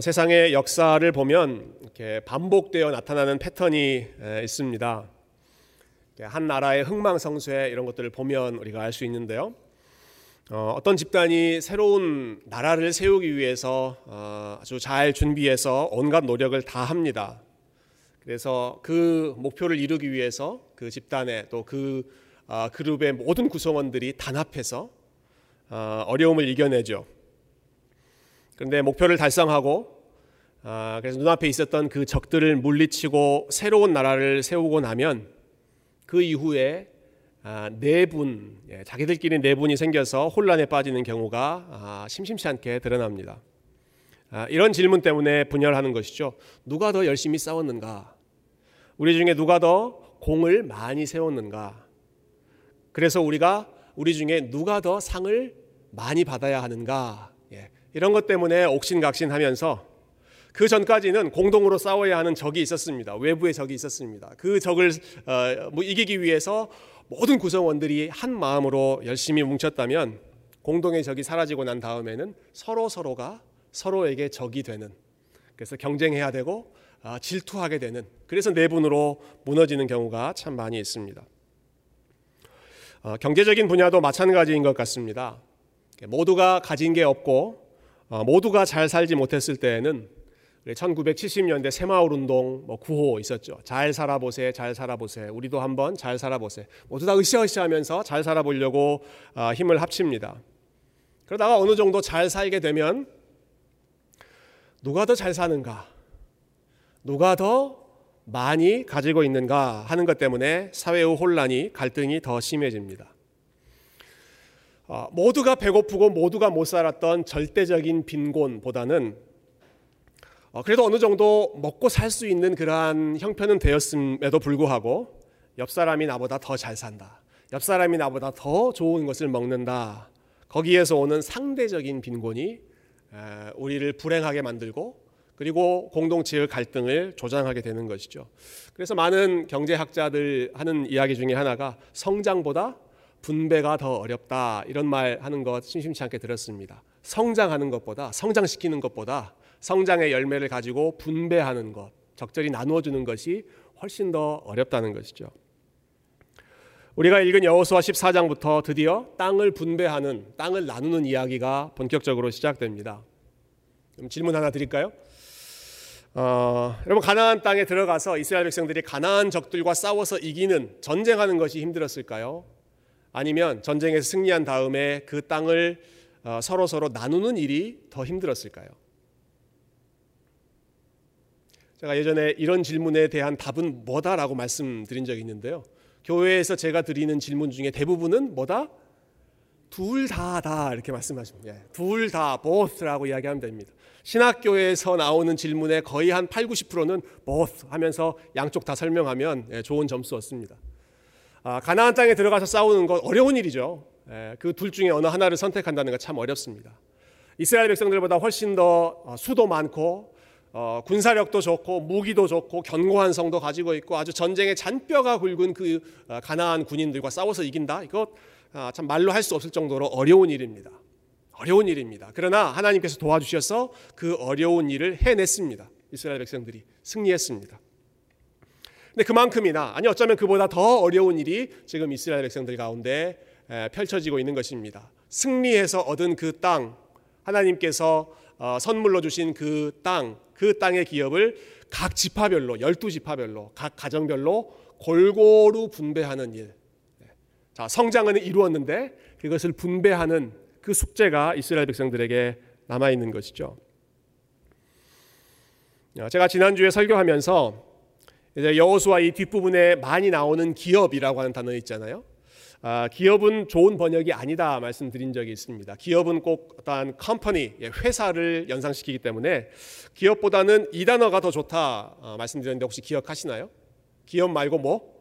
세상의 역사를 보면 이렇게 반복되어 나타나는 패턴이 있습니다. 한 나라의 흥망성쇠 이런 것들을 보면 우리가 알 수 있는데요. 어떤 집단이 새로운 나라를 세우기 위해서 아주 잘 준비해서 온갖 노력을 다 합니다. 그래서 그 목표를 이루기 위해서 그 집단의 또 그 그룹의 모든 구성원들이 단합해서 어려움을 이겨내죠. 그런데 목표를 달성하고 그래서 눈앞에 있었던 그 적들을 물리치고 새로운 나라를 세우고 나면 그 이후에 자기들끼리 내분이 생겨서 혼란에 빠지는 경우가 심심치 않게 드러납니다. 이런 질문 때문에 분열하는 것이죠. 누가 더 열심히 싸웠는가? 우리 중에 누가 더 공을 많이 세웠는가? 그래서 우리 중에 누가 더 상을 많이 받아야 하는가? 이런 것 때문에 옥신각신하면서 그 전까지는 공동으로 싸워야 하는 적이 있었습니다. 외부의 적이 있었습니다. 그 적을 이기기 위해서 모든 구성원들이 한 마음으로 열심히 뭉쳤다면 공동의 적이 사라지고 난 다음에는 서로가 서로에게 적이 되는, 그래서 경쟁해야 되고 질투하게 되는, 그래서 내분으로 무너지는 경우가 참 많이 있습니다. 경제적인 분야도 마찬가지인 것 같습니다. 모두가 가진 게 없고 모두가 잘 살지 못했을 때에는 1970년대 새마을운동 9호 있었죠. 잘 살아보세, 잘 살아보세, 우리도 한번 잘 살아보세. 모두 다 으쌰으쌰하면서 잘 살아보려고 힘을 합칩니다. 그러다가 어느 정도 잘 살게 되면 누가 더 잘 사는가, 누가 더 많이 가지고 있는가 하는 것 때문에 사회의 혼란이, 갈등이 더 심해집니다. 모두가 배고프고 모두가 못 살았던 절대적인 빈곤보다는 그래도 어느 정도 먹고 살 수 있는 그러한 형편은 되었음에도 불구하고 옆 사람이 나보다 더 잘 산다, 옆 사람이 나보다 더 좋은 것을 먹는다, 거기에서 오는 상대적인 빈곤이 우리를 불행하게 만들고 그리고 공동체의 갈등을 조장하게 되는 것이죠. 그래서 많은 경제학자들 하는 이야기 중에 하나가 성장보다 분배가 더 어렵다, 이런 말 하는 것 심심치 않게 들었습니다. 성장시키는 것보다 성장의 열매를 가지고 분배하는 것, 적절히 나누어주는 것이 훨씬 더 어렵다는 것이죠. 우리가 읽은 여호수아 14장부터 드디어 땅을 나누는 이야기가 본격적으로 시작됩니다. 그럼 질문 하나 드릴까요? 여러분, 가나안 땅에 들어가서 이스라엘 백성들이 가나안 적들과 싸워서 이기는, 전쟁하는 것이 힘들었을까요? 아니면 전쟁에서 승리한 다음에 그 땅을 서로서로 나누는 일이 더 힘들었을까요? 제가 예전에 이런 질문에 대한 답은 뭐다라고 말씀드린 적이 있는데요. 교회에서 제가 드리는 질문 중에 대부분은 뭐다? 둘 다다 이렇게 말씀하십니다. 둘 다, both라고 이야기하면 됩니다. 신학교에서 나오는 질문의 거의 한 80~90%는 both 하면서 양쪽 다 설명하면 좋은 점수 얻습니다. 가나안 땅에 들어가서 싸우는 건 어려운 일이죠. 그 둘 중에 어느 하나를 선택한다는 건 참 어렵습니다. 이스라엘 백성들보다 훨씬 더 수도 많고 군사력도 좋고 무기도 좋고 견고한 성도 가지고 있고 아주 전쟁에 잔뼈가 굵은 그 가나안 군인들과 싸워서 이긴다, 이거 참 말로 할 수 없을 정도로 어려운 일입니다. 그러나 하나님께서 도와주셔서 그 어려운 일을 해냈습니다. 이스라엘 백성들이 승리했습니다. 근데 그만큼이나, 아니 어쩌면 그보다 더 어려운 일이 지금 이스라엘 백성들 가운데 펼쳐지고 있는 것입니다. 승리해서 얻은 그 땅, 하나님께서 선물로 주신 그 땅의 기업을 각 지파별로, 12지파별로, 각 가정별로 골고루 분배하는 일. 자, 성장은 이루었는데 그것을 분배하는 그 숙제가 이스라엘 백성들에게 남아있는 것이죠. 제가 지난주에 설교하면서 이제 여호수아 이 뒷부분에 많이 나오는 기업이라고 하는 단어 있잖아요. 기업은 좋은 번역이 아니다 말씀드린 적이 있습니다. 기업은 꼭 어떤 컴퍼니, 회사를 연상시키기 때문에 기업보다는 이 단어가 더 좋다 말씀드렸는데 혹시 기억하시나요? 기업 말고 뭐?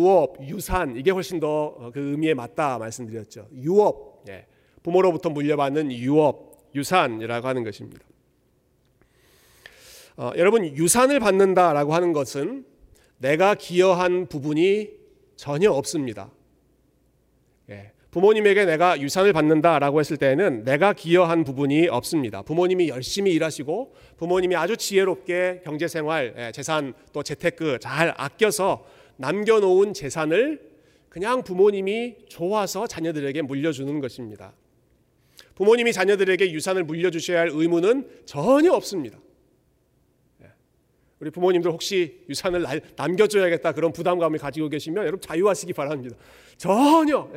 유업, 유산, 이게 훨씬 더 그 의미에 맞다 말씀드렸죠. 유업, 부모로부터 물려받는 유업, 유산이라고 하는 것입니다. 여러분, 유산을 받는다라고 하는 것은 내가 기여한 부분이 전혀 없습니다. 부모님에게 내가 유산을 받는다라고 했을 때에는 내가 기여한 부분이 없습니다. 부모님이 열심히 일하시고 부모님이 아주 지혜롭게 경제생활, 재산, 또 재테크 잘 아껴서 남겨놓은 재산을 그냥 부모님이 좋아서 자녀들에게 물려주는 것입니다. 부모님이 자녀들에게 유산을 물려주셔야 할 의무는 전혀 없습니다. 우리 부모님들 혹시 유산을 남겨줘야겠다 그런 부담감을 가지고 계시면 여러분 자유하시기 바랍니다. 전혀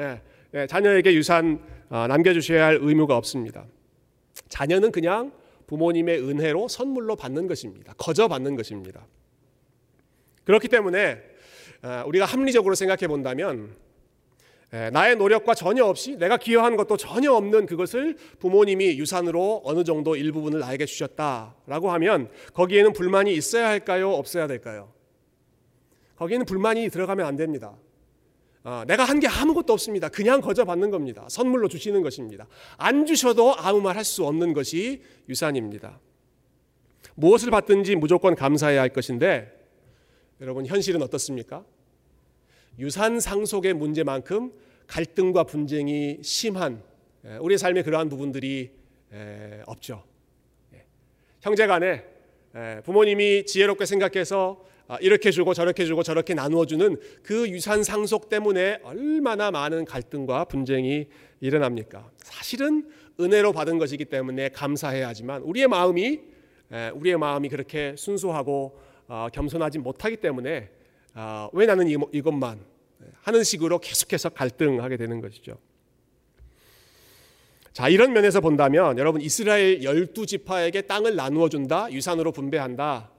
자녀에게 유산 남겨주셔야 할 의무가 없습니다. 자녀는 그냥 부모님의 은혜로 선물로 받는 것입니다. 거저 받는 것입니다. 그렇기 때문에 우리가 합리적으로 생각해 본다면 나의 노력과 전혀 없이 내가 기여한 것도 전혀 없는 그것을 부모님이 유산으로 어느 정도 일부분을 나에게 주셨다라고 하면 거기에는 불만이 있어야 할까요? 없어야 될까요? 거기에는 불만이 들어가면 안 됩니다. 내가 한 게 아무것도 없습니다. 그냥 거저 받는 겁니다. 선물로 주시는 것입니다. 안 주셔도 아무 말 할 수 없는 것이 유산입니다. 무엇을 받든지 무조건 감사해야 할 것인데 여러분 현실은 어떻습니까? 유산 상속의 문제만큼 갈등과 분쟁이 심한 우리의 삶의 그러한 부분들이 없죠. 형제 간에 부모님이 지혜롭게 생각해서 이렇게 주고 저렇게 주고 저렇게 나누어주는 그 유산 상속 때문에 얼마나 많은 갈등과 분쟁이 일어납니까? 사실은 은혜로 받은 것이기 때문에 감사해야 하지만 우리의 마음이 그렇게 순수하고 겸손하지 못하기 때문에 왜 나는 이것만 하는 식으로 계속해서 갈등하게 되는 것이죠. 자, 이런 면에서 본다면 여러분 이스라엘 12지파에게 땅을 나누어준다, 유산으로 분배한다,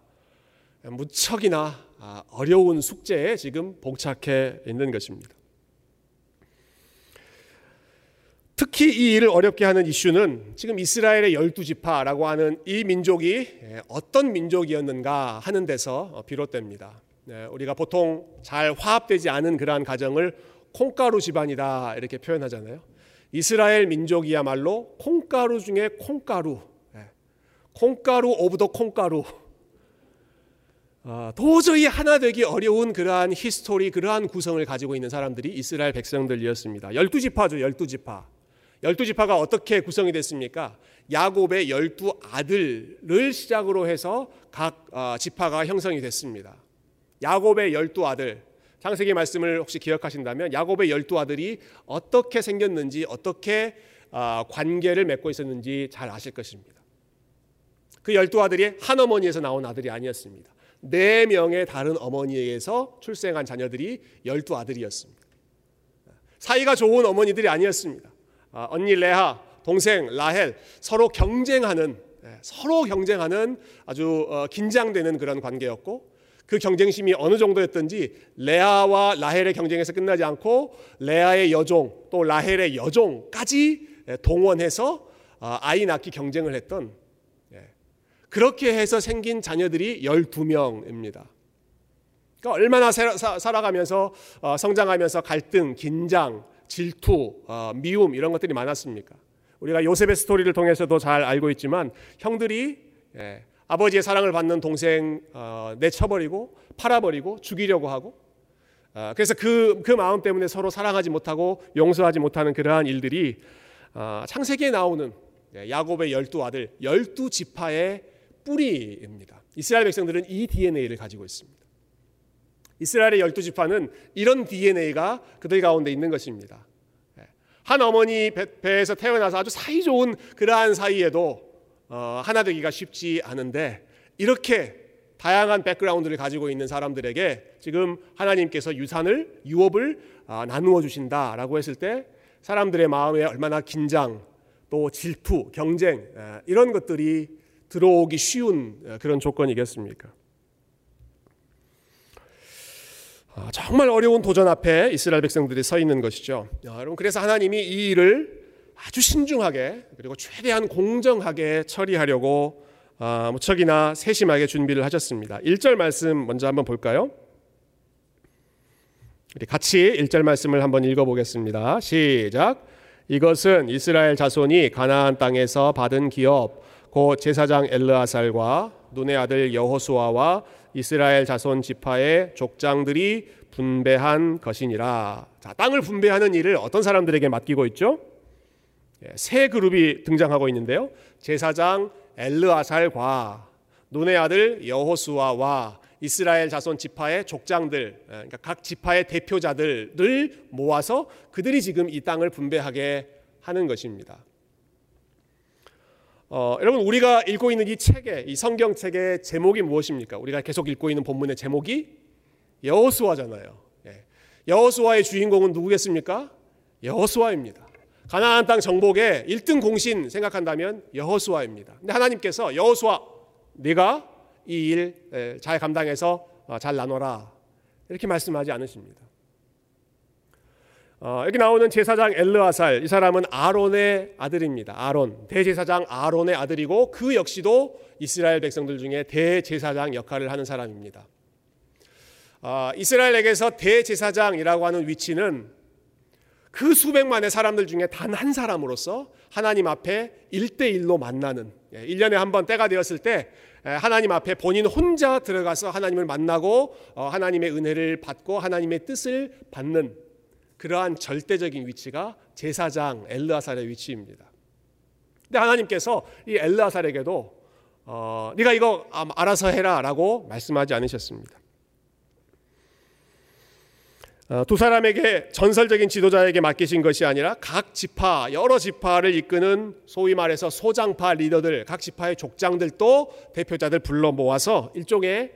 무척이나 어려운 숙제에 지금 봉착해 있는 것입니다. 특히 이 일을 어렵게 하는 이슈는 지금 이스라엘의 12지파라고 하는 이 민족이 어떤 민족이었는가 하는 데서 비롯됩니다. 우리가 보통 잘 화합되지 않은 그러한 가정을 콩가루 집안이다 이렇게 표현하잖아요. 이스라엘 민족이야말로 콩가루 중에 콩가루, 콩가루 오브 더 콩가루, 도저히 하나 되기 어려운 그러한 히스토리, 그러한 구성을 가지고 있는 사람들이 이스라엘 백성들이었습니다. 12지파죠. 12지파. 12지파가 어떻게 구성이 됐습니까? 야곱의 12아들을 시작으로 해서 각 지파가 형성이 됐습니다. 야곱의 12아들, 창세기 말씀을 혹시 기억하신다면 야곱의 12아들이 어떻게 생겼는지, 어떻게 관계를 맺고 있었는지 잘 아실 것입니다. 그 12아들이 한 어머니에서 나온 아들이 아니었습니다. 4명의 다른 어머니에게서 출생한 자녀들이 12아들이었습니다. 사이가 좋은 어머니들이 아니었습니다. 언니 레아, 동생 라헬, 서로 경쟁하는 아주 긴장되는 그런 관계였고, 그 경쟁심이 어느 정도였던지 레아와 라헬의 경쟁에서 끝나지 않고 레아의 여종 또 라헬의 여종까지 동원해서 아이 낳기 경쟁을 했던, 그렇게 해서 생긴 자녀들이 12명입니다. 그러니까 얼마나 살아가면서 성장하면서 갈등, 긴장, 질투, 미움 이런 것들이 많았습니까? 우리가 요셉의 스토리를 통해서도 잘 알고 있지만 형들이 아버지의 사랑을 받는 동생 내쳐버리고 팔아버리고 죽이려고 하고, 그래서 그 마음 때문에 서로 사랑하지 못하고 용서하지 못하는 그러한 일들이 창세기에 나오는 야곱의 12아들, 12지파의 뿌리입니다. 이스라엘 백성들은 이 DNA를 가지고 있습니다. 이스라엘의 12지파는 이런 DNA가 그들 가운데 있는 것입니다. 한 어머니 배에서 태어나서 아주 사이좋은 그러한 사이에도 하나 되기가 쉽지 않은데 이렇게 다양한 백그라운드를 가지고 있는 사람들에게 지금 하나님께서 유업을 나누어 주신다라고 했을 때 사람들의 마음에 얼마나 긴장, 또 질투, 경쟁 이런 것들이 들어오기 쉬운 그런 조건이겠습니까? 정말 어려운 도전 앞에 이스라엘 백성들이 서 있는 것이죠. 여러분 그래서 하나님이 이 일을 아주 신중하게 그리고 최대한 공정하게 처리하려고 무척이나 세심하게 준비를 하셨습니다. 1절 말씀 먼저 한번 볼까요? 우리 같이 1절 말씀을 한번 읽어보겠습니다. 시작! 이것은 이스라엘 자손이 가나안 땅에서 받은 기업 곧 제사장 엘르아살과 눈의 아들 여호수아와 이스라엘 자손 지파의 족장들이 분배한 것이니라. 자, 땅을 분배하는 일을 어떤 사람들에게 맡기고 있죠? 세 그룹이 등장하고 있는데요. 제사장 엘르아살과 눈의 아들 여호수아와 이스라엘 자손 지파의 족장들, 그러니까 각 지파의 대표자들을 모아서 그들이 지금 이 땅을 분배하게 하는 것입니다. 여러분, 우리가 읽고 있는 이 책의, 이 성경 책의 제목이 무엇입니까? 우리가 계속 읽고 있는 본문의 제목이 여호수아잖아요. 여호수아의 주인공은 누구겠습니까? 여호수아입니다. 가나안 땅 정복의 1등 공신 생각한다면 여호수아입니다. 근데 하나님께서 여호수아, 네가 이 일 잘 감당해서 잘 나눠라, 이렇게 말씀하지 않으십니다. 여기 나오는 제사장 엘르아살, 이 사람은 아론의 아들입니다. 아론, 대제사장 아론의 아들이고, 그 역시도 이스라엘 백성들 중에 대제사장 역할을 하는 사람입니다. 이스라엘에게서 대제사장이라고 하는 위치는 그 수백만의 사람들 중에 단 한 사람으로서 하나님 앞에 1대1로 만나는, 1년에 한 번 때가 되었을 때 하나님 앞에 본인 혼자 들어가서 하나님을 만나고 하나님의 은혜를 받고 하나님의 뜻을 받는 그러한 절대적인 위치가 제사장 엘르아살의 위치입니다. 근데 하나님께서 이 엘르아살에게도 네가 이거 알아서 해라 라고 말씀하지 않으셨습니다. 두 사람에게, 전설적인 지도자에게 맡기신 것이 아니라 각 지파, 여러 지파를 이끄는 소위 말해서 소장파 리더들, 각 지파의 족장들, 또 대표자들 불러 모아서 일종의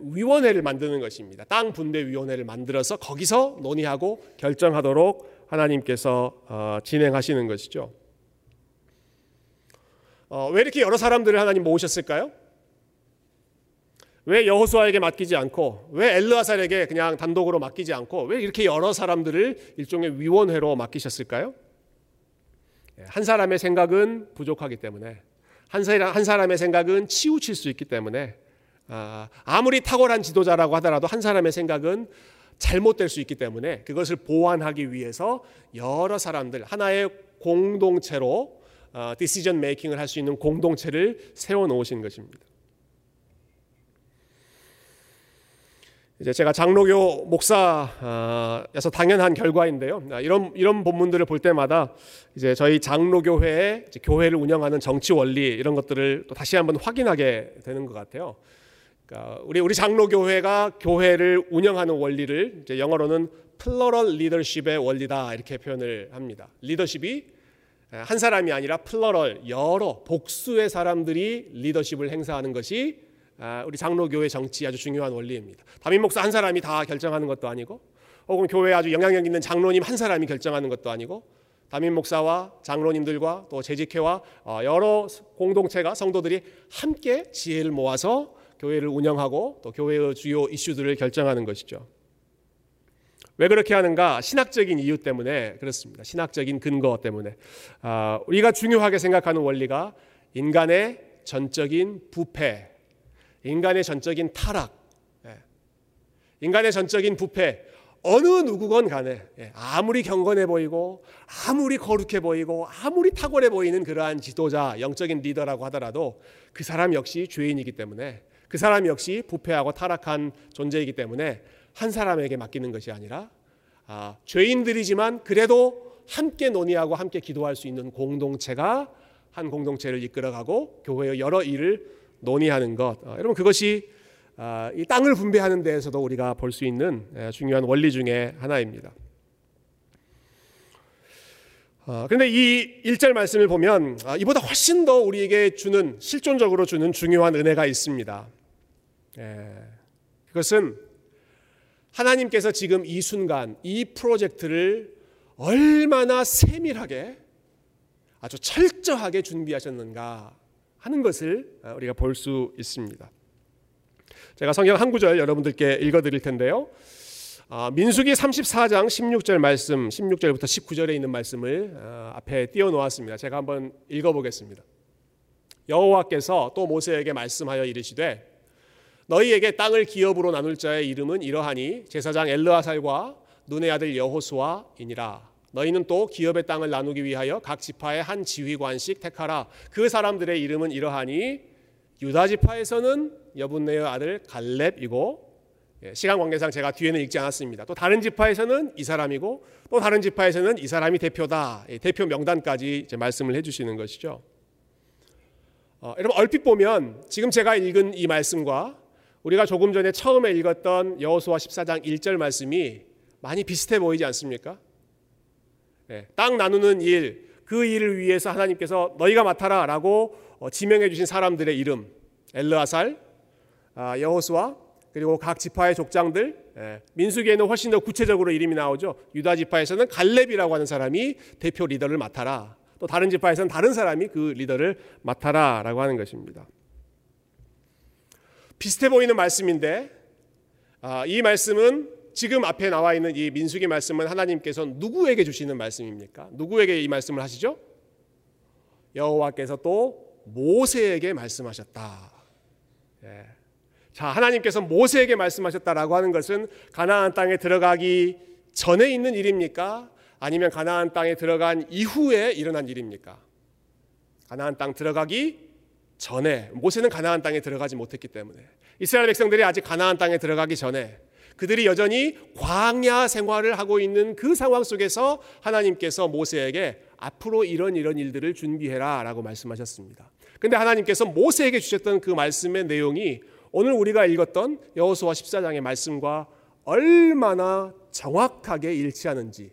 위원회를 만드는 것입니다. 땅 분배 위원회를 만들어서 거기서 논의하고 결정하도록 하나님께서 진행하시는 것이죠. 왜 이렇게 여러 사람들을 하나님 모으셨을까요? 왜 여호수아에게 맡기지 않고, 왜 엘르아살에게 그냥 단독으로 맡기지 않고, 왜 이렇게 여러 사람들을 일종의 위원회로 맡기셨을까요? 한 사람의 생각은 부족하기 때문에, 한 사람의 생각은 치우칠 수 있기 때문에, 아무리 탁월한 지도자라고 하더라도 한 사람의 생각은 잘못될 수 있기 때문에, 그것을 보완하기 위해서 여러 사람들, 하나의 공동체로 디시전 메이킹을 할 수 있는 공동체를 세워놓으신 것입니다. 이제 제가 장로교 목사여서 당연한 결과인데요, 이런 본문들을 볼 때마다 이제 저희 장로교회의 교회를 운영하는 정치 원리, 이런 것들을 또 다시 한번 확인하게 되는 것 같아요. 그러니까 우리 장로교회가 교회를 운영하는 원리를 이제 영어로는 플러럴 리더십의 원리다, 이렇게 표현을 합니다. 리더십이 한 사람이 아니라 플러럴, 여러, 복수의 사람들이 리더십을 행사하는 것이 우리 장로교회 정치 아주 중요한 원리입니다. 담임 목사 한 사람이 다 결정하는 것도 아니고, 혹은 교회에 아주 영향력 있는 장로님 한 사람이 결정하는 것도 아니고, 담임 목사와 장로님들과 또 재직회와 여러 공동체가, 성도들이 함께 지혜를 모아서 교회를 운영하고 또 교회의 주요 이슈들을 결정하는 것이죠. 왜 그렇게 하는가? 신학적인 이유 때문에 그렇습니다. 신학적인 근거 때문에. 우리가 중요하게 생각하는 원리가 인간의 전적인 부패, 인간의 전적인 타락, 인간의 전적인 부패, 어느 누구건 간에 아무리 경건해 보이고, 아무리 거룩해 보이고, 아무리 탁월해 보이는 그러한 지도자, 영적인 리더라고 하더라도 그 사람 역시 죄인이기 때문에, 그 사람 역시 부패하고 타락한 존재이기 때문에 한 사람에게 맡기는 것이 아니라 죄인들이지만 그래도 함께 논의하고 함께 기도할 수 있는 공동체가, 한 공동체를 이끌어가고 교회의 여러 일을 논의하는 것, 여러분, 그것이 이 땅을 분배하는 데에서도 우리가 볼 수 있는 중요한 원리 중에 하나입니다. 그런데 이 1절 말씀을 보면 이보다 훨씬 더 우리에게 주는, 실존적으로 주는 중요한 은혜가 있습니다. 그것은 하나님께서 지금 이 순간 이 프로젝트를 얼마나 세밀하게, 아주 철저하게 준비하셨는가 하는 것을 우리가 볼 수 있습니다. 제가 성경 한 구절 여러분들께 읽어드릴 텐데요, 민수기 34장 16절 말씀, 16절부터 19절에 있는 말씀을 앞에 띄워놓았습니다. 제가 한번 읽어보겠습니다. 여호와께서 또 모세에게 말씀하여 이르시되, 너희에게 땅을 기업으로 나눌 자의 이름은 이러하니 제사장 엘르아살과 눈의 아들 여호수아이니라. 너희는 또 기업의 땅을 나누기 위하여 각 지파의 한 지휘관씩 택하라. 그 사람들의 이름은 이러하니 유다 지파에서는 여분네의 아들 갈렙이고, 시간 관계상 제가 뒤에는 읽지 않았습니다. 또 다른 지파에서는 이 사람이고 또 다른 지파에서는 이 사람이 대표다. 대표 명단까지 이제 말씀을 해주시는 것이죠. 여러분 얼핏 보면 지금 제가 읽은 이 말씀과 우리가 조금 전에 처음에 읽었던 여호수아 14장 1절 말씀이 많이 비슷해 보이지 않습니까? 땅 나누는 일, 그 일을 위해서 하나님께서 너희가 맡아라 라고 지명해 주신 사람들의 이름 엘르아살, 여호수아, 그리고 각 지파의 족장들. 민수기에는 훨씬 더 구체적으로 이름이 나오죠. 유다 지파에서는 갈렙이라고 하는 사람이 대표 리더를 맡아라, 또 다른 지파에서는 다른 사람이 그 리더를 맡아라 라고 하는 것입니다. 비슷해 보이는 말씀인데, 이 말씀은 지금 앞에 나와 있는 이 민수기 말씀은 하나님께서 누구에게 주시는 말씀입니까? 누구에게 이 말씀을 하시죠? 여호와께서 또 모세에게 말씀하셨다. 자, 하나님께서 모세에게 말씀하셨다라고 하는 것은 가나안 땅에 들어가기 전에 있는 일입니까? 아니면 가나안 땅에 들어간 이후에 일어난 일입니까? 가나안 땅 들어가기 전에. 모세는 가나안 땅에 들어가지 못했기 때문에, 이스라엘 백성들이 아직 가나안 땅에 들어가기 전에 그들이 여전히 광야 생활을 하고 있는 그 상황 속에서 하나님께서 모세에게 앞으로 이런 일들을 준비해라 라고 말씀하셨습니다. 근데 하나님께서 모세에게 주셨던 그 말씀의 내용이 오늘 우리가 읽었던 여호수아 14장의 말씀과 얼마나 정확하게 일치하는지.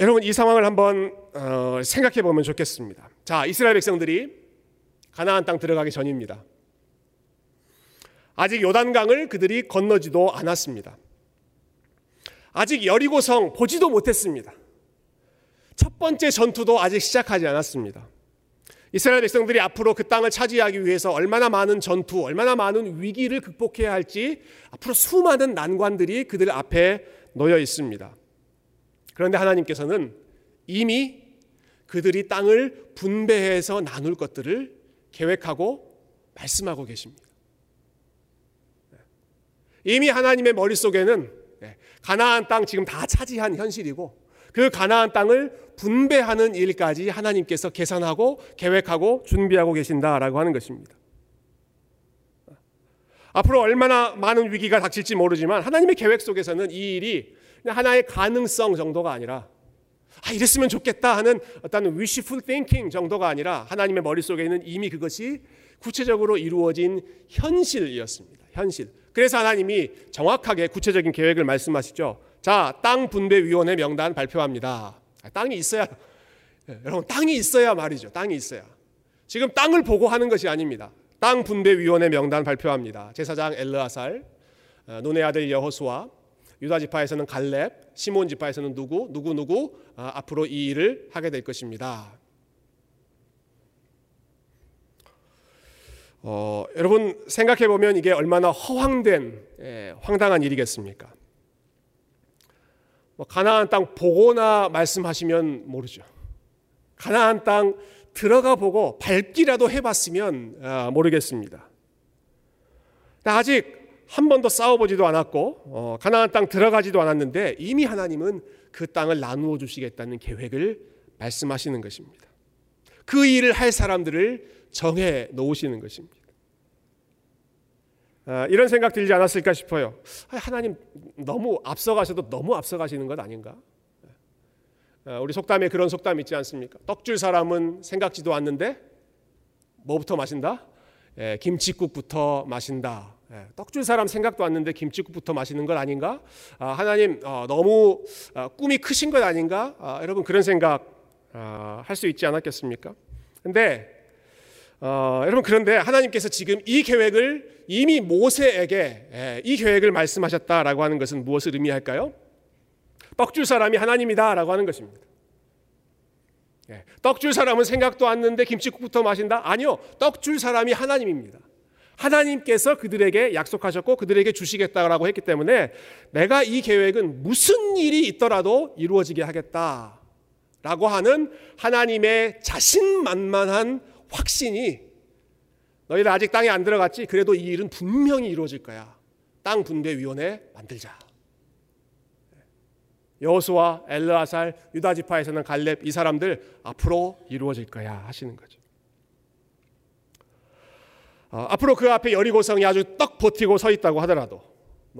여러분 이 상황을 한번 생각해 보면 좋겠습니다. 자, 이스라엘 백성들이 가나안 땅 들어가기 전입니다. 아직 요단강을 그들이 건너지도 않았습니다. 아직 여리고성 보지도 못했습니다. 첫 번째 전투도 아직 시작하지 않았습니다. 이스라엘 백성들이 앞으로 그 땅을 차지하기 위해서 얼마나 많은 전투, 얼마나 많은 위기를 극복해야 할지, 앞으로 수많은 난관들이 그들 앞에 놓여 있습니다. 그런데 하나님께서는 이미 그들이 땅을 분배해서 나눌 것들을 계획하고 말씀하고 계십니다. 이미 하나님의 머릿속에는 가나안 땅 지금 다 차지한 현실이고, 그 가나안 땅을 분배하는 일까지 하나님께서 계산하고 계획하고 준비하고 계신다라고 하는 것입니다. 앞으로 얼마나 많은 위기가 닥칠지 모르지만 하나님의 계획 속에서는 이 일이 그냥 하나의 가능성 정도가 아니라, 이랬으면 좋겠다 하는 어떤 wishful thinking 정도가 아니라, 하나님의 머릿속에는 이미 그것이 구체적으로 이루어진 현실이었습니다. 현실. 그래서 하나님이 정확하게 구체적인 계획을 말씀하시죠. 자, 땅 분배위원회 명단 발표합니다. 땅이 있어야, 여러분 땅이 있어야 말이죠. 땅이 있어야. 지금 땅을 보고 하는 것이 아닙니다. 땅 분배위원회 명단 발표합니다. 제사장 엘르아살, 눈의 아들 여호수아, 유다지파에서는 갈렙, 시몬지파에서는 누구, 앞으로 이 일을 하게 될 것입니다. 여러분 생각해보면 이게 얼마나 허황된 황당한 일이겠습니까? 가나안 땅 보고나 말씀하시면 모르죠. 가나안 땅 들어가 보고 밟기라도 해봤으면 모르겠습니다. 아직 한 번도 싸워보지도 않았고 가나안 땅 들어가지도 않았는데 이미 하나님은 그 땅을 나누어 주시겠다는 계획을 말씀하시는 것입니다. 그 일을 할 사람들을 정해 놓으시는 것입니다. 이런 생각 들지 않았을까 싶어요. 하나님 너무 앞서가셔도 너무 앞서가시는 것 아닌가? 우리 속담에 그런 속담 있지 않습니까? 떡줄 사람은 생각지도 않는데 뭐부터 마신다? 김칫국부터 마신다. 떡줄 사람 생각도 왔는데 김치국부터 마시는 것 아닌가? 하나님 너무 꿈이 크신 것 아닌가? 여러분 그런 생각 할 수 있지 않았겠습니까? 근데 여러분 그런데 하나님께서 지금 이 계획을 이미 모세에게 이 계획을 말씀하셨다라고 하는 것은 무엇을 의미할까요? 떡줄 사람이 하나님이다라고 하는 것입니다. 떡줄 사람은 생각도 왔는데 김치국부터 마신다? 아니요, 떡줄 사람이 하나님입니다. 하나님께서 그들에게 약속하셨고 그들에게 주시겠다라고 했기 때문에 내가 이 계획은 무슨 일이 있더라도 이루어지게 하겠다라고 하는 하나님의 자신만만한 확신이, 너희들 아직 땅에 안 들어갔지? 그래도 이 일은 분명히 이루어질 거야. 땅 분배위원회 만들자. 여호수아, 엘르아살, 유다지파에서는 갈렙, 이 사람들 앞으로 이루어질 거야 하시는 거죠. 앞으로 그 앞에 여리고성이 아주 떡 버티고 서 있다고 하더라도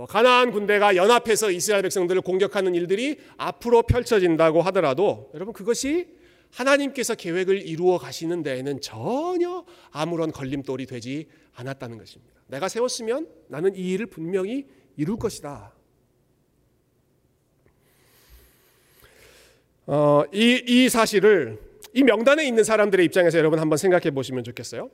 가나안 군대가 연합해서 이스라엘 백성들을 공격하는 일들이 앞으로 펼쳐진다고 하더라도 여러분 그것이 하나님께서 계획을 이루어 가시는 데에는 전혀 아무런 걸림돌이 되지 않았다는 것입니다. 내가 세웠으면 나는 이 일을 분명히 이룰 것이다. 이 사실을 이 명단에 있는 사람들의 입장에서 여러분 한번 생각해 보시면 좋겠어요.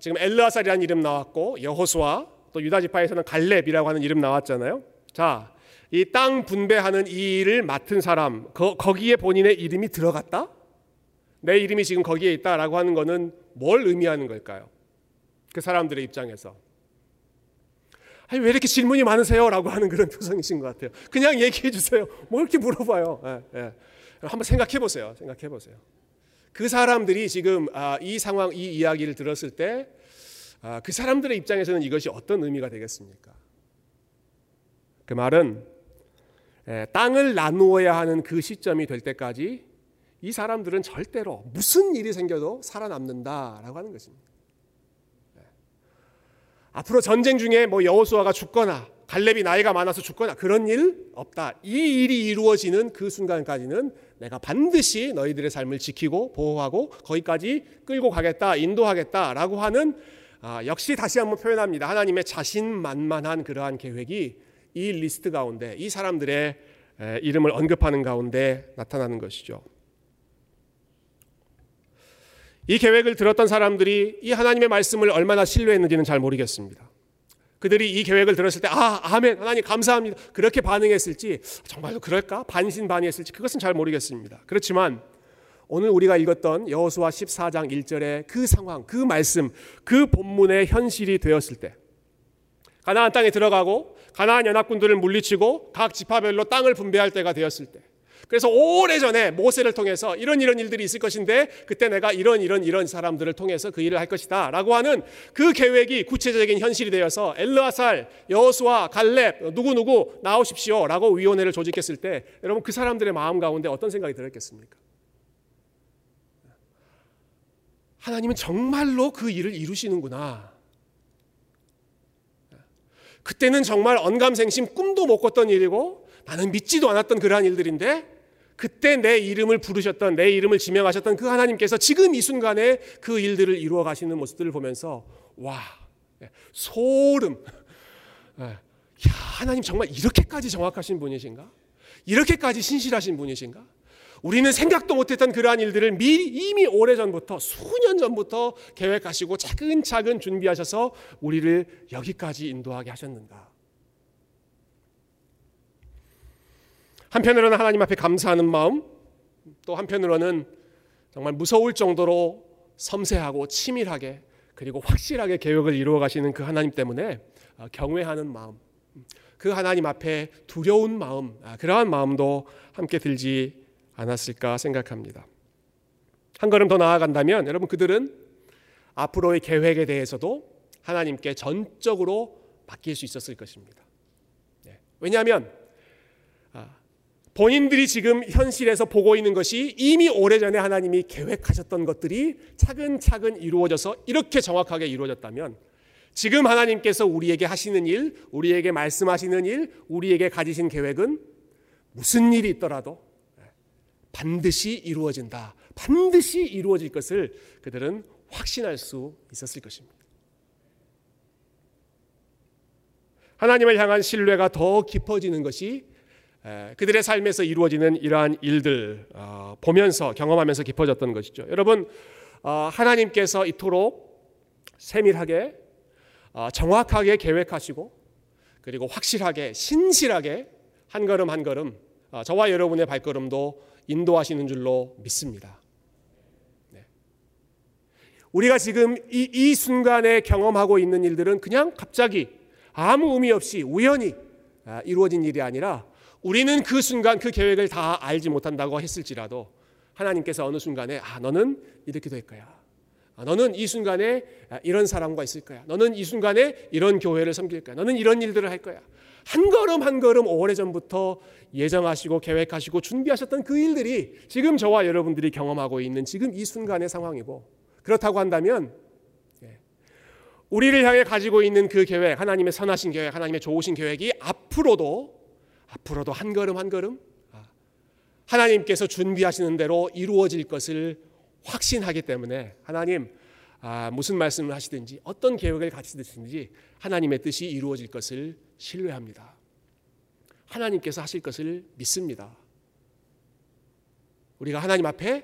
지금 엘르아살이라는 이름 나왔고 여호수아 또 유다지파에서는 갈렙이라고 하는 이름 나왔잖아요. 자, 이 땅 분배하는 이 일을 맡은 사람, 거기에 본인의 이름이 들어갔다? 내 이름이 지금 거기에 있다라고 하는 것은 뭘 의미하는 걸까요? 그 사람들의 입장에서. 아니 왜 이렇게 질문이 많으세요? 라고 하는 그런 표정이신 것 같아요. 그냥 얘기해 주세요. 뭐 이렇게 물어봐요. 한번 생각해 보세요. 생각해 보세요. 그 사람들이 지금 이 상황, 이 이야기를 들었을 때 그 사람들의 입장에서는 이것이 어떤 의미가 되겠습니까? 그 말은 땅을 나누어야 하는 그 시점이 될 때까지 이 사람들은 절대로 무슨 일이 생겨도 살아남는다라고 하는 것입니다. 앞으로 전쟁 중에 뭐 여호수아가 죽거나 갈렙이 나이가 많아서 죽거나 그런 일 없다. 이 일이 이루어지는 그 순간까지는 내가 반드시 너희들의 삶을 지키고 보호하고 거기까지 끌고 가겠다, 인도하겠다라고 하는 역시 다시 한번 표현합니다. 하나님의 자신만만한 그러한 계획이 이 리스트 가운데 이 사람들의 이름을 언급하는 가운데 나타나는 것이죠. 이 계획을 들었던 사람들이 이 하나님의 말씀을 얼마나 신뢰했는지는 잘 모르겠습니다. 그들이 이 계획을 들었을 때 아멘 하나님 감사합니다 그렇게 반응했을지 정말로 그럴까? 반신반의했을지 그것은 잘 모르겠습니다. 그렇지만 오늘 우리가 읽었던 여호수아 14장 1절의 그 상황, 그 말씀, 그 본문의 현실이 되었을 때 가나안 땅에 들어가고 가나안 연합군들을 물리치고 각 지파별로 땅을 분배할 때가 되었을 때 그래서 오래전에 모세를 통해서 이런 일들이 있을 것인데 그때 내가 이런 사람들을 통해서 그 일을 할 것이다 라고 하는 그 계획이 구체적인 현실이 되어서 엘르아살, 여호수아, 갈렙 누구누구 나오십시오 라고 위원회를 조직했을 때 여러분 그 사람들의 마음 가운데 어떤 생각이 들었겠습니까? 하나님은 정말로 그 일을 이루시는구나. 그때는 정말 언감생심 꿈도 못 꿨던 일이고 나는 믿지도 않았던 그러한 일들인데 그때 내 이름을 부르셨던 내 이름을 지명하셨던 그 하나님께서 지금 이 순간에 그 일들을 이루어 가시는 모습들을 보면서 와 소름. 야, 하나님 정말 이렇게까지 정확하신 분이신가? 이렇게까지 신실하신 분이신가? 우리는 생각도 못했던 그러한 일들을 이미 오래전부터 수년 전부터 계획하시고 차근차근 준비하셔서 우리를 여기까지 인도하게 하셨는가. 한편으로는 하나님 앞에 감사하는 마음, 또 한편으로는 정말 무서울 정도로 섬세하고 치밀하게 그리고 확실하게 계획을 이루어 가시는 그 하나님 때문에 경외하는 마음, 그 하나님 앞에 두려운 마음, 그러한 마음도 함께 들지 않았을까 생각합니다. 한 걸음 더 나아간다면 여러분 그들은 앞으로의 계획에 대해서도 하나님께 전적으로 맡길 수 있었을 것입니다. 왜냐하면 본인들이 지금 현실에서 보고 있는 것이 이미 오래전에 하나님이 계획하셨던 것들이 차근차근 이루어져서 이렇게 정확하게 이루어졌다면 지금 하나님께서 우리에게 하시는 일, 우리에게 말씀하시는 일, 우리에게 가지신 계획은 무슨 일이 있더라도 반드시 이루어진다. 반드시 이루어질 것을 그들은 확신할 수 있었을 것입니다. 하나님을 향한 신뢰가 더 깊어지는 것이 그들의 삶에서 이루어지는 이러한 일들 보면서 경험하면서 깊어졌던 것이죠. 여러분 하나님께서 이토록 세밀하게 정확하게 계획하시고 그리고 확실하게 신실하게 한 걸음 한 걸음 저와 여러분의 발걸음도 인도하시는 줄로 믿습니다. 우리가 지금 이 순간에 경험하고 있는 일들은 그냥 갑자기 아무 의미 없이 우연히 이루어진 일이 아니라 우리는 그 순간 그 계획을 다 알지 못한다고 했을지라도 하나님께서 어느 순간에 너는 이렇게 될 거야. 너는 이 순간에 이런 사람과 있을 거야. 너는 이 순간에 이런 교회를 섬길 거야. 너는 이런 일들을 할 거야. 한 걸음 한 걸음 오래전부터 예정하시고 계획하시고 준비하셨던 그 일들이 지금 저와 여러분들이 경험하고 있는 지금 이 순간의 상황이고 그렇다고 한다면 우리를 향해 가지고 있는 그 계획, 하나님의 선하신 계획, 하나님의 좋으신 계획이 앞으로도 한 걸음 한 걸음 하나님께서 준비하시는 대로 이루어질 것을 확신하기 때문에 하나님 무슨 말씀을 하시든지 어떤 계획을 가지시든지 하나님의 뜻이 이루어질 것을 신뢰합니다. 하나님께서 하실 것을 믿습니다. 우리가 하나님 앞에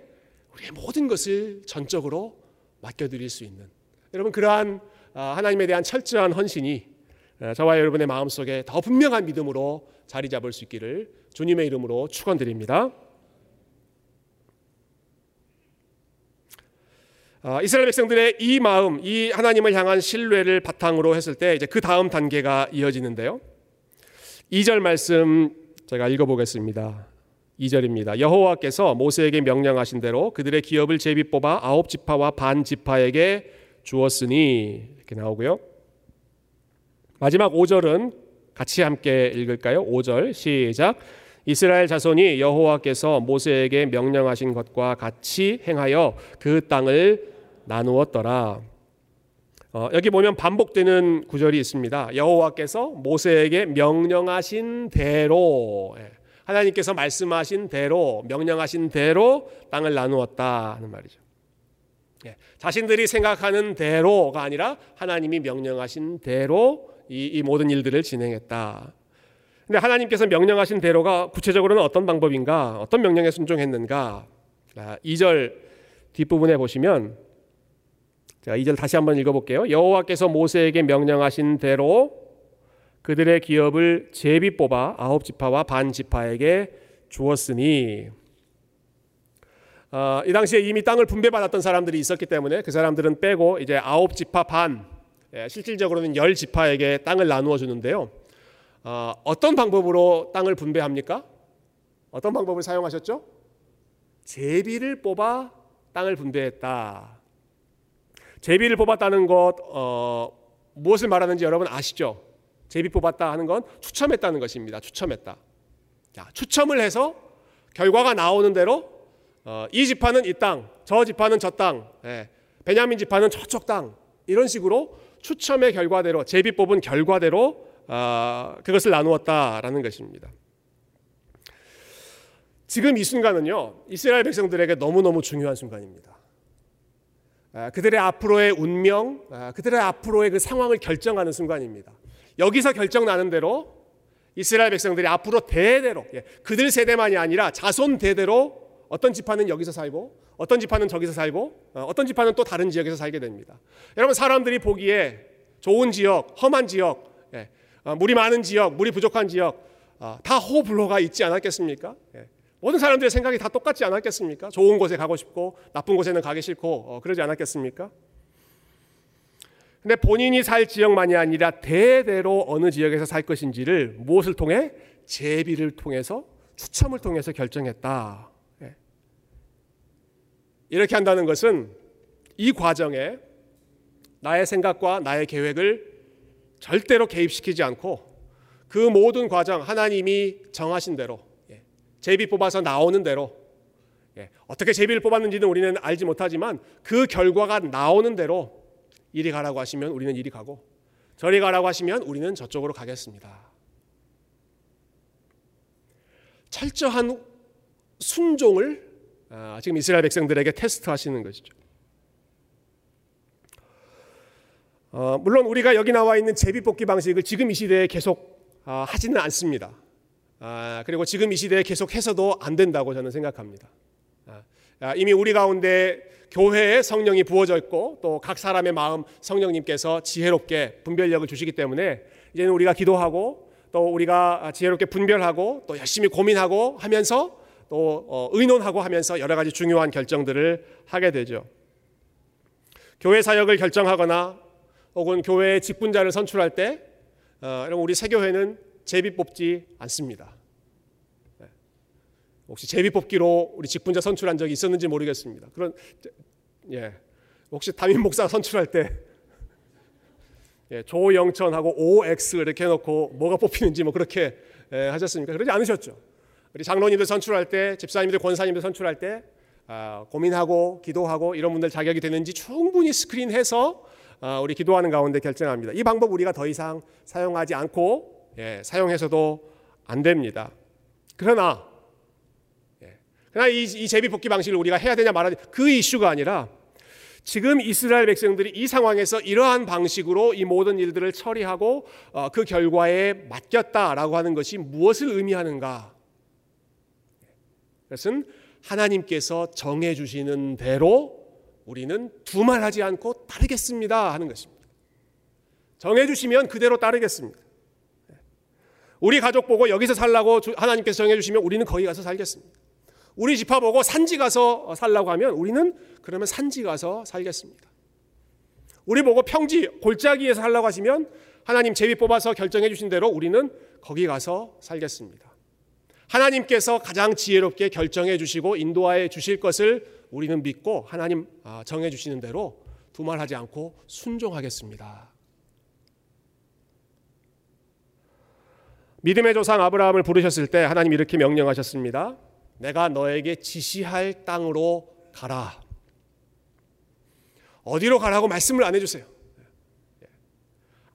우리의 모든 것을 전적으로 맡겨드릴 수 있는, 여러분 그러한 하나님에 대한 철저한 헌신이 저와 여러분의 마음속에 더 분명한 믿음으로 자리 잡을 수 있기를 주님의 이름으로 축원드립니다. 이스라엘 백성들의 이 마음, 이 하나님을 향한 신뢰를 바탕으로 했을 때 이제 그 다음 단계가 이어지는데요, 2절 말씀 제가 읽어보겠습니다. 2절입니다. 여호와께서 모세에게 명령하신 대로 그들의 기업을 제비 뽑아 9지파와 반지파에게 주었으니, 이렇게 나오고요. 마지막 5절은 같이 함께 읽을까요? 5절 시작. 이스라엘 자손이 여호와께서 모세에게 명령하신 것과 같이 행하여 그 땅을 나누었더라. 여기 보면 반복되는 구절이 있습니다. 여호와께서 모세에게 명령하신 대로, 하나님께서 말씀하신 대로, 명령하신 대로 땅을 나누었다 하는 말이죠. 자신들이 생각하는 대로가 아니라 하나님이 명령하신 대로 이 모든 일들을 진행했다. 근데 하나님께서 명령하신 대로가 구체적으로는 어떤 방법인가, 어떤 명령에 순종했는가. 2절 뒷부분에 보시면, 제가 2절 다시 한번 읽어볼게요. 여호와께서 모세에게 명령하신 대로 그들의 기업을 제비 뽑아 9지파와 반지파에게 주었으니, 이 당시에 이미 땅을 분배받았던 사람들이 있었기 때문에 그 사람들은 빼고 이제 9지파 반, 실질적으로는 10지파에게 땅을 나누어 주는데요. 어떤 방법으로 땅을 분배합니까? 어떤 방법을 사용하셨죠? 제비를 뽑아 땅을 분배했다. 제비를 뽑았다는 것, 무엇을 말하는지 여러분 아시죠? 제비 뽑았다 하는 건 추첨했다는 것입니다. 추첨했다. 추첨을 해서 결과가 나오는 대로 이 지파는 이 땅, 저 지파는 저 땅, 베냐민 지파는 저쪽 땅, 이런 식으로 추첨의 결과대로, 제비 뽑은 결과대로 그것을 나누었다라는 것입니다. 지금 이 순간은요, 이스라엘 백성들에게 너무너무 중요한 순간입니다. 그들의 앞으로의 운명, 그들의 앞으로의 그 상황을 결정하는 순간입니다. 여기서 결정나는 대로 이스라엘 백성들이 앞으로 대대로, 그들 세대만이 아니라 자손 대대로 어떤 지파는 여기서 살고, 어떤 지파는 저기서 살고, 어떤 지파는 또 다른 지역에서 살게 됩니다. 여러분 사람들이 보기에 좋은 지역, 험한 지역, 물이 많은 지역, 물이 부족한 지역, 다 호불호가 있지 않았겠습니까? 모든 사람들의 생각이 다 똑같지 않았겠습니까? 좋은 곳에 가고 싶고 나쁜 곳에는 가기 싫고 그러지 않았겠습니까? 근데 본인이 살 지역만이 아니라 대대로 어느 지역에서 살 것인지를 무엇을 통해? 제비를 통해서, 추첨을 통해서 결정했다. 이렇게 한다는 것은 이 과정에 나의 생각과 나의 계획을 절대로 개입시키지 않고 그 모든 과정, 하나님이 정하신 대로, 제비 뽑아서 나오는 대로, 어떻게 제비를 뽑았는지는 우리는 알지 못하지만 그 결과가 나오는 대로 이리 가라고 하시면 우리는 이리 가고, 저리 가라고 하시면 우리는 저쪽으로 가겠습니다. 철저한 순종을 지금 이스라엘 백성들에게 테스트하시는 것이죠. 물론 우리가 여기 나와 있는 제비 뽑기 방식을 지금 이 시대에 계속 하지는 않습니다. 그리고 지금 이 시대에 계속 해서도 안 된다고 저는 생각합니다. 이미 우리 가운데 교회에 성령이 부어져 있고 또 각 사람의 마음, 성령님께서 지혜롭게 분별력을 주시기 때문에 이제는 우리가 기도하고 또 우리가 지혜롭게 분별하고 또 열심히 고민하고 하면서 또 의논하고 하면서 여러 가지 중요한 결정들을 하게 되죠. 교회 사역을 결정하거나 혹은 교회의 직분자를 선출할 때 여러분 우리 새교회는 제비 뽑지 않습니다. 혹시 제비 뽑기로 우리 직분자 선출한 적이 있었는지 모르겠습니다. 그런 혹시 담임 목사 선출할 때 조영천하고 OX 이렇게 해놓고 뭐가 뽑히는지 뭐 그렇게 하셨습니까? 그러지 않으셨죠. 우리 장로님들 선출할 때, 집사님들, 권사님들 선출할 때 고민하고 기도하고 이런 분들 자격이 되는지 충분히 스크린해서 우리 기도하는 가운데 결정합니다. 이 방법 우리가 더 이상 사용하지 않고 사용해서도 안 됩니다. 그러나 이 제비 복귀 방식을 우리가 해야 되냐 말아야 되냐 그 이슈가 아니라 지금 이스라엘 백성들이 이 상황에서 이러한 방식으로 이 모든 일들을 처리하고 그 결과에 맡겼다라고 하는 것이 무엇을 의미하는가. 그것은 하나님께서 정해주시는 대로 우리는 두말하지 않고 따르겠습니다 하는 것입니다. 정해주시면 그대로 따르겠습니다. 우리 가족 보고 여기서 살라고 하나님께서 정해주시면 우리는 거기 가서 살겠습니다. 우리 집합 보고 산지 가서 살라고 하면 우리는 그러면 산지 가서 살겠습니다. 우리 보고 평지 골짜기에서 살라고 하시면 하나님 제비 뽑아서 결정해 주신 대로 우리는 거기 가서 살겠습니다. 하나님께서 가장 지혜롭게 결정해 주시고 인도하여 주실 것을 우리는 믿고 하나님 정해 주시는 대로 두말하지 않고 순종하겠습니다. 믿음의 조상 아브라함을 부르셨을 때 하나님 이렇게 명령하셨습니다. 내가 너에게 지시할 땅으로 가라. 어디로 가라고 말씀을 안 해주세요.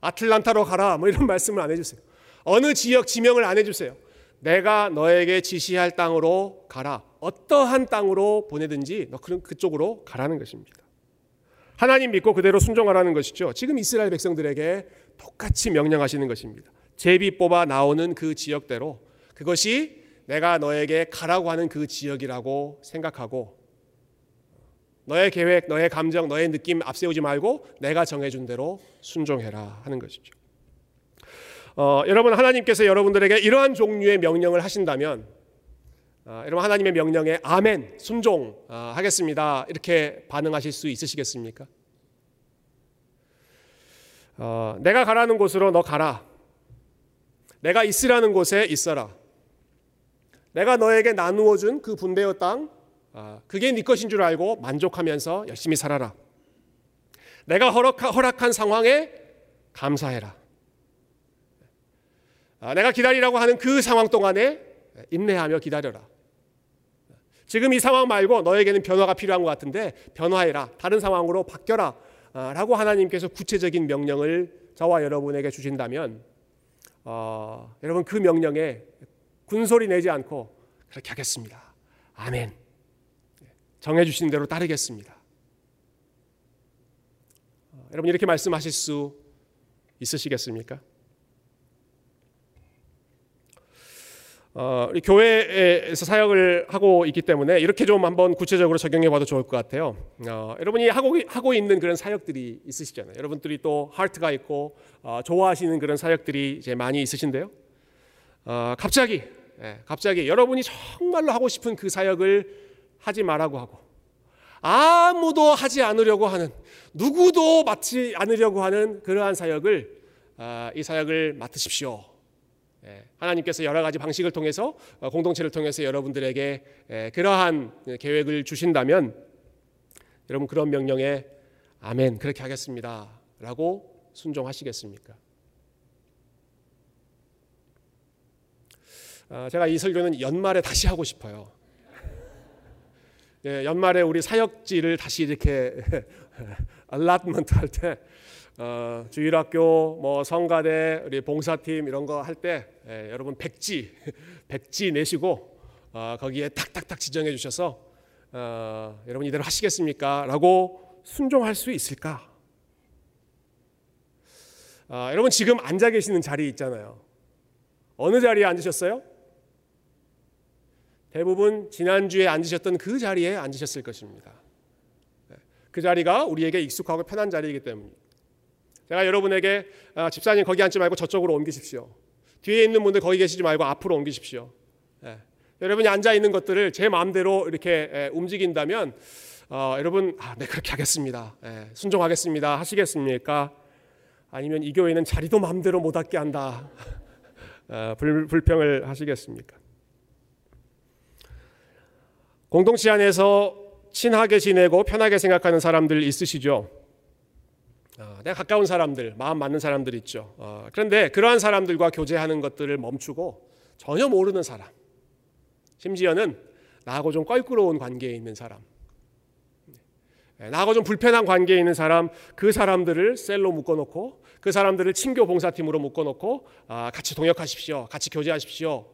아틀란타로 가라 뭐 이런 말씀을 안 해주세요. 어느 지역 지명을 안 해주세요. 내가 너에게 지시할 땅으로 가라. 어떠한 땅으로 보내든지 너 그쪽으로 가라는 것입니다. 하나님 믿고 그대로 순종하라는 것이죠. 지금 이스라엘 백성들에게 똑같이 명령하시는 것입니다. 제비 뽑아 나오는 그 지역대로 그것이 내가 너에게 가라고 하는 그 지역이라고 생각하고 너의 계획, 너의 감정, 너의 느낌 앞세우지 말고 내가 정해준 대로 순종해라 하는 것이죠. 여러분 하나님께서 여러분들에게 이러한 종류의 명령을 하신다면 여러분 하나님의 명령에 아멘, 순종하겠습니다 이렇게 반응하실 수 있으시겠습니까? 내가 가라는 곳으로 너 가라. 내가 있으라는 곳에 있어라. 내가 너에게 나누어준 그 분배의 땅, 그게 네 것인 줄 알고 만족하면서 열심히 살아라. 내가 허락한 상황에 감사해라. 내가 기다리라고 하는 그 상황 동안에 인내하며 기다려라. 지금 이 상황 말고 너에게는 변화가 필요한 것 같은데 변화해라. 다른 상황으로 바뀌어라. 라고 하나님께서 구체적인 명령을 저와 여러분에게 주신다면 여러분 그 명령에 군소리 내지 않고 그렇게 하겠습니다. 아멘. 정해주신 대로 따르겠습니다. 여러분 이렇게 말씀하실 수 있으시겠습니까? 우리 교회에서 사역을 하고 있기 때문에 이렇게 좀 한번 구체적으로 적용해봐도 좋을 것 같아요. 여러분이 하고 있는 그런 사역들이 있으시잖아요. 여러분들이 또 하트가 있고 좋아하시는 그런 사역들이 이제 많이 있으신데요. 갑자기 여러분이 정말로 하고 싶은 그 사역을 하지 말라고 하고 아무도 하지 않으려고 하는 누구도 맡지 않으려고 하는 그러한 사역을 이 사역을 맡으십시오. 하나님께서 여러 가지 방식을 통해서 공동체를 통해서 여러분들에게 그러한 계획을 주신다면 여러분 그런 명령에 아멘 그렇게 하겠습니다 라고 순종하시겠습니까? 제가 이 설교는 연말에 다시 하고 싶어요. 연말에 우리 사역지를 다시 이렇게 알라트먼트 할 때 주일학교, 뭐 성가대, 우리 봉사팀 이런 거 할 때 여러분 백지 내시고 거기에 딱딱딱 지정해 주셔서 여러분 이대로 하시겠습니까? 라고 순종할 수 있을까? 여러분 지금 앉아 계시는 자리 있잖아요. 어느 자리에 앉으셨어요? 대부분 지난주에 앉으셨던 그 자리에 앉으셨을 것입니다. 그 자리가 우리에게 익숙하고 편한 자리이기 때문입니다. 제가 여러분에게 집사님 거기 앉지 말고 저쪽으로 옮기십시오. 뒤에 있는 분들 거기 계시지 말고 앞으로 옮기십시오. 여러분이 앉아있는 것들을 제 마음대로 이렇게 움직인다면 여러분 네 그렇게 하겠습니다. 순종하겠습니다. 하시겠습니까? 아니면 이 교회는 자리도 마음대로 못 앉게 한다. 불평을 하시겠습니까? 공동체 안에서 친하게 지내고 편하게 생각하는 사람들 있으시죠? 내가 가까운 사람들, 마음 맞는 사람들 있죠. 그런데 그러한 사람들과 교제하는 것들을 멈추고 전혀 모르는 사람, 심지어는 나하고 좀 껄끄러운 관계에 있는 사람, 나하고 좀 불편한 관계에 있는 사람, 그 사람들을 셀로 묶어놓고 그 사람들을 친교 봉사팀으로 묶어놓고 같이 동역하십시오, 같이 교제하십시오,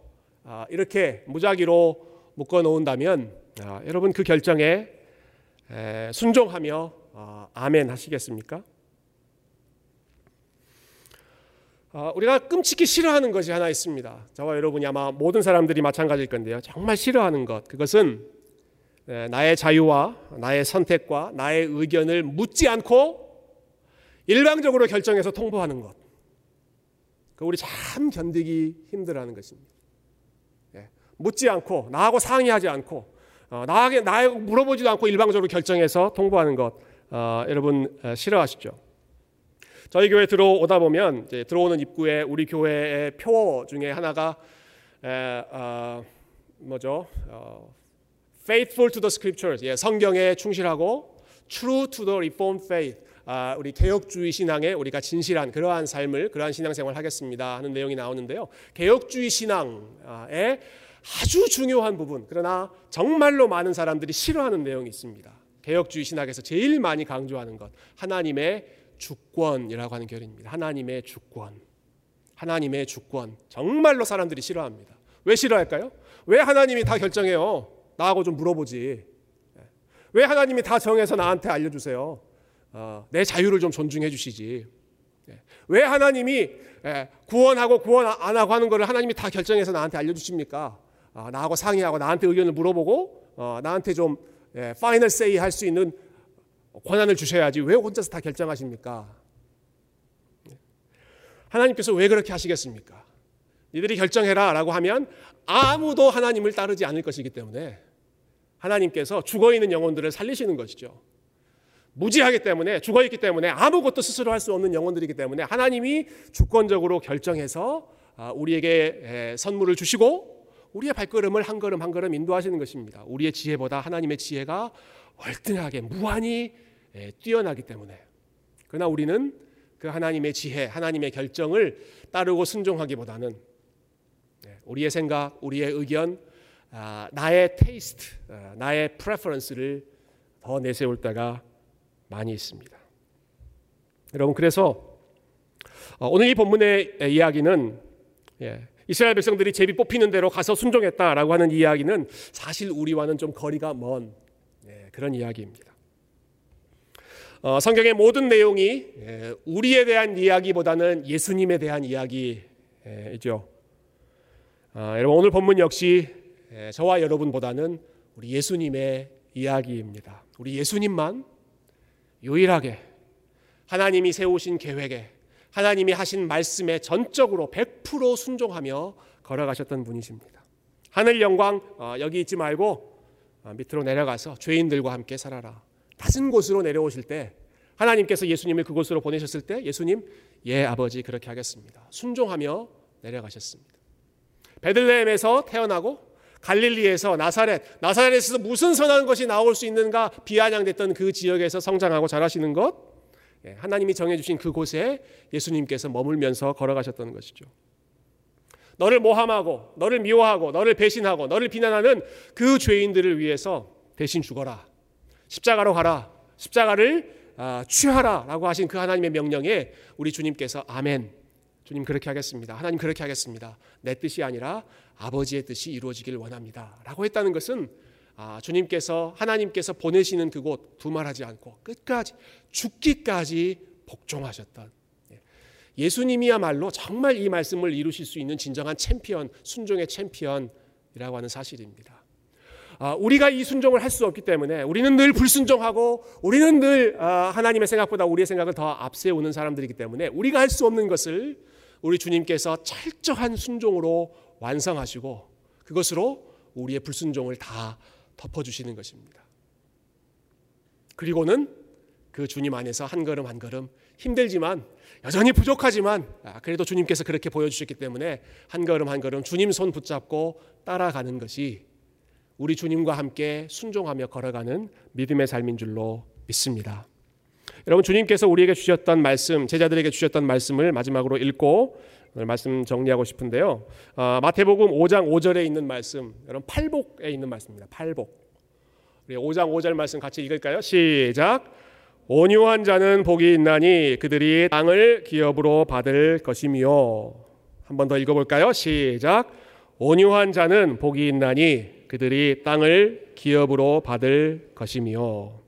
이렇게 무작위로 묶어놓은다면 여러분 그 결정에 순종하며 아멘 하시겠습니까? 우리가 끔찍히 싫어하는 것이 하나 있습니다. 저와 여러분이 아마 모든 사람들이 마찬가지일 건데요, 정말 싫어하는 것, 그것은 나의 자유와 나의 선택과 나의 의견을 묻지 않고 일방적으로 결정해서 통보하는 것, 그 우리 참 견디기 힘들어하는 것입니다. 묻지 않고 나하고 상의하지 않고 나에게 물어보지도 않고 일방적으로 결정해서 통보하는 것, 여러분 싫어하시죠? 저희 교회 들어오다 보면 이제 들어오는 입구에 우리 교회의 표 중에 하나가 faithful to the scriptures, 성경에 충실하고 true to the reformed faith, 우리 개혁주의 신앙에 우리가 진실한 그러한 삶을, 그러한 신앙생활을 하겠습니다 하는 내용이 나오는데요, 개혁주의 신앙의 아주 중요한 부분, 그러나 정말로 많은 사람들이 싫어하는 내용이 있습니다. 개혁주의 신학에서 제일 많이 강조하는 것, 하나님의 주권이라고 하는 결의입니다. 하나님의 주권, 하나님의 주권, 정말로 사람들이 싫어합니다. 왜 싫어할까요? 왜 하나님이 다 결정해요? 나하고 좀 물어보지. 왜 하나님이 다 정해서 나한테 알려주세요? 내 자유를 좀 존중해 주시지. 왜 하나님이 구원하고 구원 안 하고 하는 거를 하나님이 다 결정해서 나한테 알려주십니까? 나하고 상의하고 나한테 의견을 물어보고 나한테 좀 파이널 세이 할 수 있는 권한을 주셔야지 왜 혼자서 다 결정하십니까? 하나님께서 왜 그렇게 하시겠습니까? 니들이 결정해라 라고 하면 아무도 하나님을 따르지 않을 것이기 때문에 하나님께서 죽어있는 영혼들을 살리시는 것이죠. 무지하기 때문에, 죽어있기 때문에, 아무것도 스스로 할 수 없는 영혼들이기 때문에 하나님이 주권적으로 결정해서 우리에게 선물을 주시고 우리의 발걸음을 한 걸음 한 걸음 인도하시는 것입니다. 우리의 지혜보다 하나님의 지혜가 월등하게 무한히 뛰어나기 때문에. 그러나 우리는 그 하나님의 지혜, 하나님의 결정을 따르고 순종하기보다는 우리의 생각, 우리의 의견, 나의 테이스트, 나의 프레퍼런스를 더 내세울 때가 많이 있습니다. 여러분, 그래서 오늘 이 본문의 이야기는 이스라엘 백성들이 제비 뽑히는 대로 가서 순종했다라고 하는 이야기는 사실 우리와는 좀 거리가 먼 그런 이야기입니다. 성경의 모든 내용이 우리에 대한 이야기보다는 예수님에 대한 이야기이죠. 여러분, 오늘 본문 역시 저와 여러분보다는 우리 예수님의 이야기입니다. 우리 예수님만 유일하게 하나님이 세우신 계획에, 하나님이 하신 말씀에 전적으로 100% 순종하며 걸어가셨던 분이십니다. 하늘 영광 여기 있지 말고 밑으로 내려가서 죄인들과 함께 살아라. 낮은 곳으로 내려오실 때, 하나님께서 예수님을 그곳으로 보내셨을 때 예수님, 예 아버지 그렇게 하겠습니다 순종하며 내려가셨습니다. 베들레헴에서 태어나고 갈릴리에서 나사렛에서 무슨 선한 것이 나올 수 있는가 비아냥됐던 그 지역에서 성장하고 자라시는 것, 하나님이 정해주신 그곳에 예수님께서 머물면서 걸어가셨던 것이죠. 너를 모함하고 너를 미워하고 너를 배신하고 너를 비난하는 그 죄인들을 위해서 대신 죽어라, 십자가로 가라, 십자가를 취하라 라고 하신 그 하나님의 명령에 우리 주님께서 아멘, 주님 그렇게 하겠습니다, 하나님 그렇게 하겠습니다, 내 뜻이 아니라 아버지의 뜻이 이루어지길 원합니다 라고 했다는 것은 주님께서, 하나님께서 보내시는 그곳 두말하지 않고 끝까지 죽기까지 복종하셨던, 예수님이야말로 정말 이 말씀을 이루실 수 있는 진정한 챔피언, 순종의 챔피언이라고 하는 사실입니다. 우리가 이 순종을 할 수 없기 때문에 우리는 늘 불순종하고 우리는 늘 하나님의 생각보다 우리의 생각을 더 앞세우는 사람들이기 때문에 우리가 할 수 없는 것을 우리 주님께서 철저한 순종으로 완성하시고 그것으로 우리의 불순종을 다 덮어주시는 것입니다. 그리고는 그 주님 안에서 한 걸음 한 걸음, 힘들지만 여전히 부족하지만 그래도 주님께서 그렇게 보여주셨기 때문에 한 걸음 한 걸음 주님 손 붙잡고 따라가는 것이 우리 주님과 함께 순종하며 걸어가는 믿음의 삶인 줄로 믿습니다. 여러분, 주님께서 우리에게 주셨던 말씀, 제자들에게 주셨던 말씀을 마지막으로 읽고 오늘 말씀 정리하고 싶은데요, 마태복음 5장 5절에 있는 말씀, 여러분 팔복에 있는 말씀입니다. 팔복. 우리 5장 5절 말씀 같이 읽을까요? 시작. 온유한 자는 복이 있나니 그들이 땅을 기업으로 받을 것이며. 한 번 더 읽어볼까요? 시작. 온유한 자는 복이 있나니 그들이 땅을 기업으로 받을 것이며.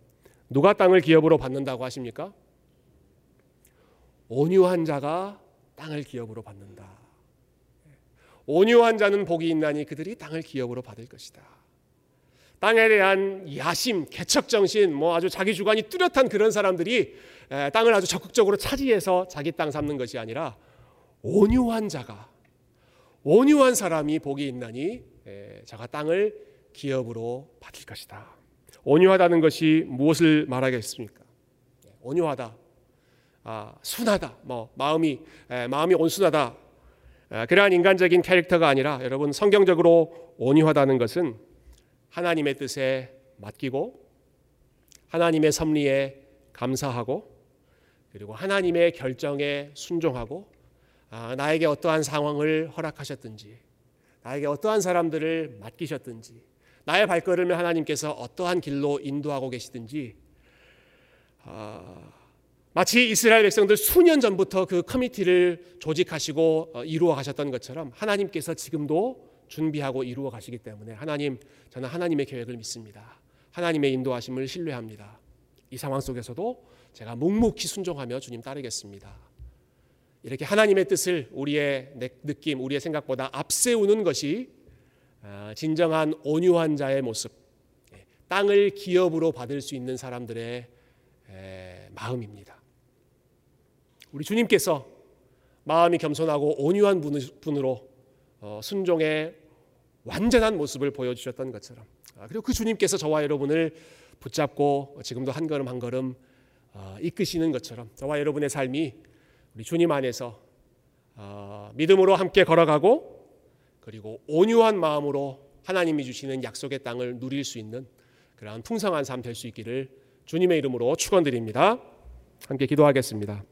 누가 땅을 기업으로 받는다고 하십니까? 온유한 자가 땅을 기업으로 받는다. 온유한 자는 복이 있나니 그들이 땅을 기업으로 받을 것이다. 땅에 대한 야심, 개척정신, 아주 자기 주관이 뚜렷한 그런 사람들이 땅을 아주 적극적으로 차지해서 자기 땅 삼는 것이 아니라 온유한 사람이 복이 있나니 자가 땅을 기업으로 받을 것이다. 온유하다는 것이 무엇을 말하겠습니까? 온유하다, 순하다, 마음이 온순하다, 그러한 인간적인 캐릭터가 아니라, 여러분, 성경적으로 온유하다는 것은 하나님의 뜻에 맡기고 하나님의 섭리에 감사하고 그리고 하나님의 결정에 순종하고, 나에게 어떠한 상황을 허락하셨든지 나에게 어떠한 사람들을 맡기셨든지 나의 발걸음을 하나님께서 어떠한 길로 인도하고 계시든지, 마치 이스라엘 백성들 수년 전부터 그 커미티를 조직하시고 이루어 가셨던 것처럼 하나님께서 지금도 준비하고 이루어 가시기 때문에, 하나님, 저는 하나님의 계획을 믿습니다. 하나님의 인도하심을 신뢰합니다. 이 상황 속에서도 제가 묵묵히 순종하며 주님 따르겠습니다. 이렇게 하나님의 뜻을 우리의 느낌, 우리의 생각보다 앞세우는 것이 진정한 온유한 자의 모습, 땅을 기업으로 받을 수 있는 사람들의 마음입니다. 우리 주님께서 마음이 겸손하고 온유한 분으로 순종의 완전한 모습을 보여주셨던 것처럼, 그리고 그 주님께서 저와 여러분을 붙잡고 지금도 한 걸음 한 걸음 이끄시는 것처럼, 저와 여러분의 삶이 우리 주님 안에서 믿음으로 함께 걸어가고 그리고 온유한 마음으로 하나님이 주시는 약속의 땅을 누릴 수 있는 그러한 풍성한 삶 될 수 있기를 주님의 이름으로 축원드립니다. 함께 기도하겠습니다.